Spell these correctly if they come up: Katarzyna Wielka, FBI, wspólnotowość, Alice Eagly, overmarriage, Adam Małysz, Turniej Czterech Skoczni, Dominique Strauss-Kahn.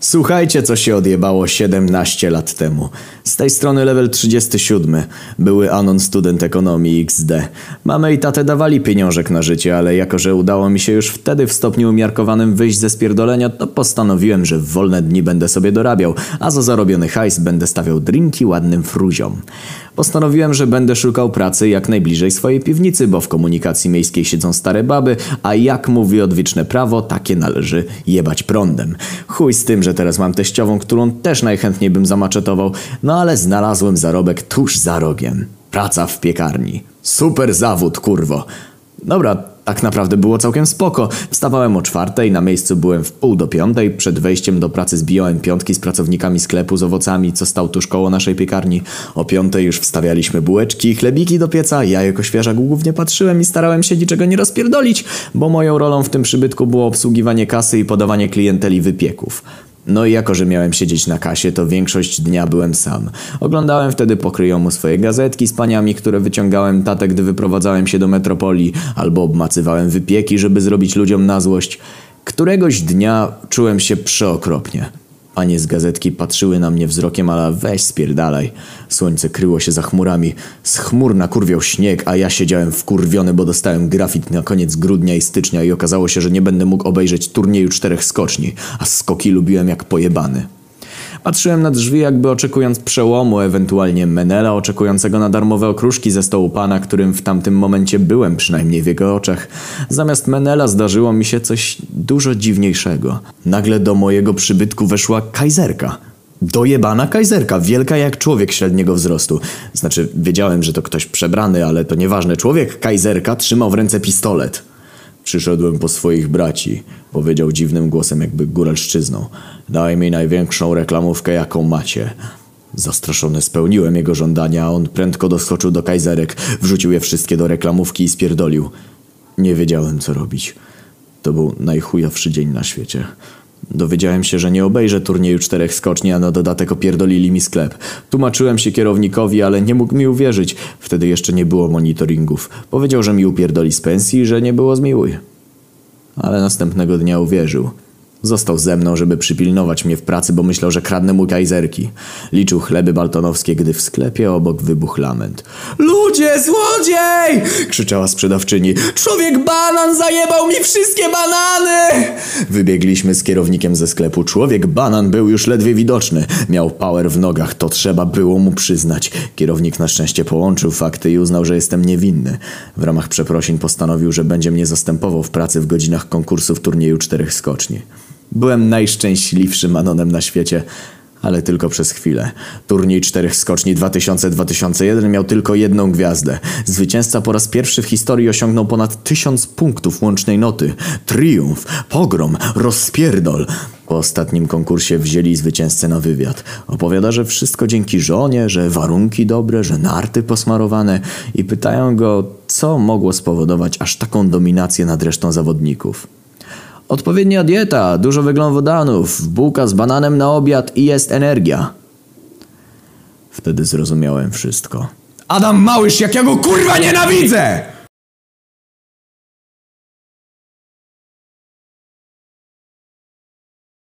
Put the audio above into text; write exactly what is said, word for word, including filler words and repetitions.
Słuchajcie, co się odjebało siedemnaście lat temu. Z tej strony level trzydzieści siedem. Były anon student ekonomii iks de. Mamy i tatę dawali pieniążek na życie, ale jako że udało mi się już wtedy w stopniu umiarkowanym wyjść ze spierdolenia, to postanowiłem, że w wolne dni będę sobie dorabiał, a za zarobiony hajs będę stawiał drinki ładnym fruziom. Postanowiłem, że będę szukał pracy jak najbliżej swojej piwnicy, bo w komunikacji miejskiej siedzą stare baby, a jak mówi odwieczne prawo, takie należy jebać prądem. Chuj z tym, że teraz mam teściową, którą też najchętniej bym zamaczetował, no ale znalazłem zarobek tuż za rogiem. Praca w piekarni. Super zawód, kurwo. Dobra, tak naprawdę było całkiem spoko. Wstawałem o czwartej, na miejscu byłem w pół do piątej. Przed wejściem do pracy zbijałem piątki z pracownikami sklepu z owocami, co stał tuż koło naszej piekarni. O piątej już wstawialiśmy bułeczki i chlebiki do pieca. Ja jako świeżak głównie patrzyłem i starałem się niczego nie rozpierdolić, bo moją rolą w tym przybytku było obsługiwanie kasy i podawanie klienteli wypieków. No i jako że miałem siedzieć na kasie, to większość dnia byłem sam. Oglądałem wtedy po kryjomu swoje gazetki z paniami, które wyciągałem tatę, gdy wyprowadzałem się do metropolii, albo obmacywałem wypieki, żeby zrobić ludziom na złość. Któregoś dnia czułem się przeokropnie. Panie z gazetki patrzyły na mnie wzrokiem, ale weź spierdalaj. Słońce kryło się za chmurami. Z chmur nakurwiał śnieg, a ja siedziałem wkurwiony, bo dostałem grafit na koniec grudnia i stycznia i okazało się, że nie będę mógł obejrzeć turnieju czterech skoczni, a skoki lubiłem jak pojebany. Patrzyłem na drzwi, jakby oczekując przełomu, ewentualnie menela oczekującego na darmowe okruszki ze stołu pana, którym w tamtym momencie byłem, przynajmniej w jego oczach. Zamiast menela zdarzyło mi się coś dużo dziwniejszego. Nagle do mojego przybytku weszła kajzerka. Dojebana kajzerka, wielka jak człowiek średniego wzrostu. Znaczy, wiedziałem, że to ktoś przebrany, ale to nieważne. Człowiek kajzerka trzymał w ręce pistolet. Przyszedłem po swoich braci, powiedział dziwnym głosem, jakby góralszczyzną. Daj mi największą reklamówkę, jaką macie. Zastraszony spełniłem jego żądania, a on prędko doskoczył do kajzerek, wrzucił je wszystkie do reklamówki i spierdolił. Nie wiedziałem, co robić. To był najchujowszy dzień na świecie. Dowiedziałem się, że nie obejrzę turnieju czterech skoczni, a na dodatek opierdolili mi sklep. Tłumaczyłem się kierownikowi, ale nie mógł mi uwierzyć. Wtedy jeszcze nie było monitoringów. Powiedział, że mi upierdoli z pensji i że nie było zmiłuj. Ale następnego dnia uwierzył. Został ze mną, żeby przypilnować mnie w pracy, bo myślał, że kradnę mu kajzerki. Liczył chleby baltonowskie, gdy w sklepie obok wybuchł lament. Ludzie, złodziej! Krzyczała sprzedawczyni. Człowiek banan zajebał mi wszystkie banany! Wybiegliśmy z kierownikiem ze sklepu. Człowiek banan był już ledwie widoczny. Miał power w nogach, to trzeba było mu przyznać. Kierownik na szczęście połączył fakty i uznał, że jestem niewinny. W ramach przeprosin postanowił, że będzie mnie zastępował w pracy w godzinach konkursu w turnieju czterech skoczni. Byłem najszczęśliwszym anonem na świecie, ale tylko przez chwilę. Turniej czterech skoczni dwa tysiące dwa tysiące jeden miał tylko jedną gwiazdę. Zwycięzca po raz pierwszy w historii osiągnął ponad tysiąc punktów łącznej noty. Triumf, pogrom, rozpierdol. Po ostatnim konkursie wzięli zwycięzcę na wywiad. Opowiada, że wszystko dzięki żonie, że warunki dobre, że narty posmarowane i pytają go, co mogło spowodować aż taką dominację nad resztą zawodników. Odpowiednia dieta, dużo węglowodanów, bułka z bananem na obiad i jest energia. Wtedy zrozumiałem wszystko. Adam Małysz, jak ja go kurwa nienawidzę!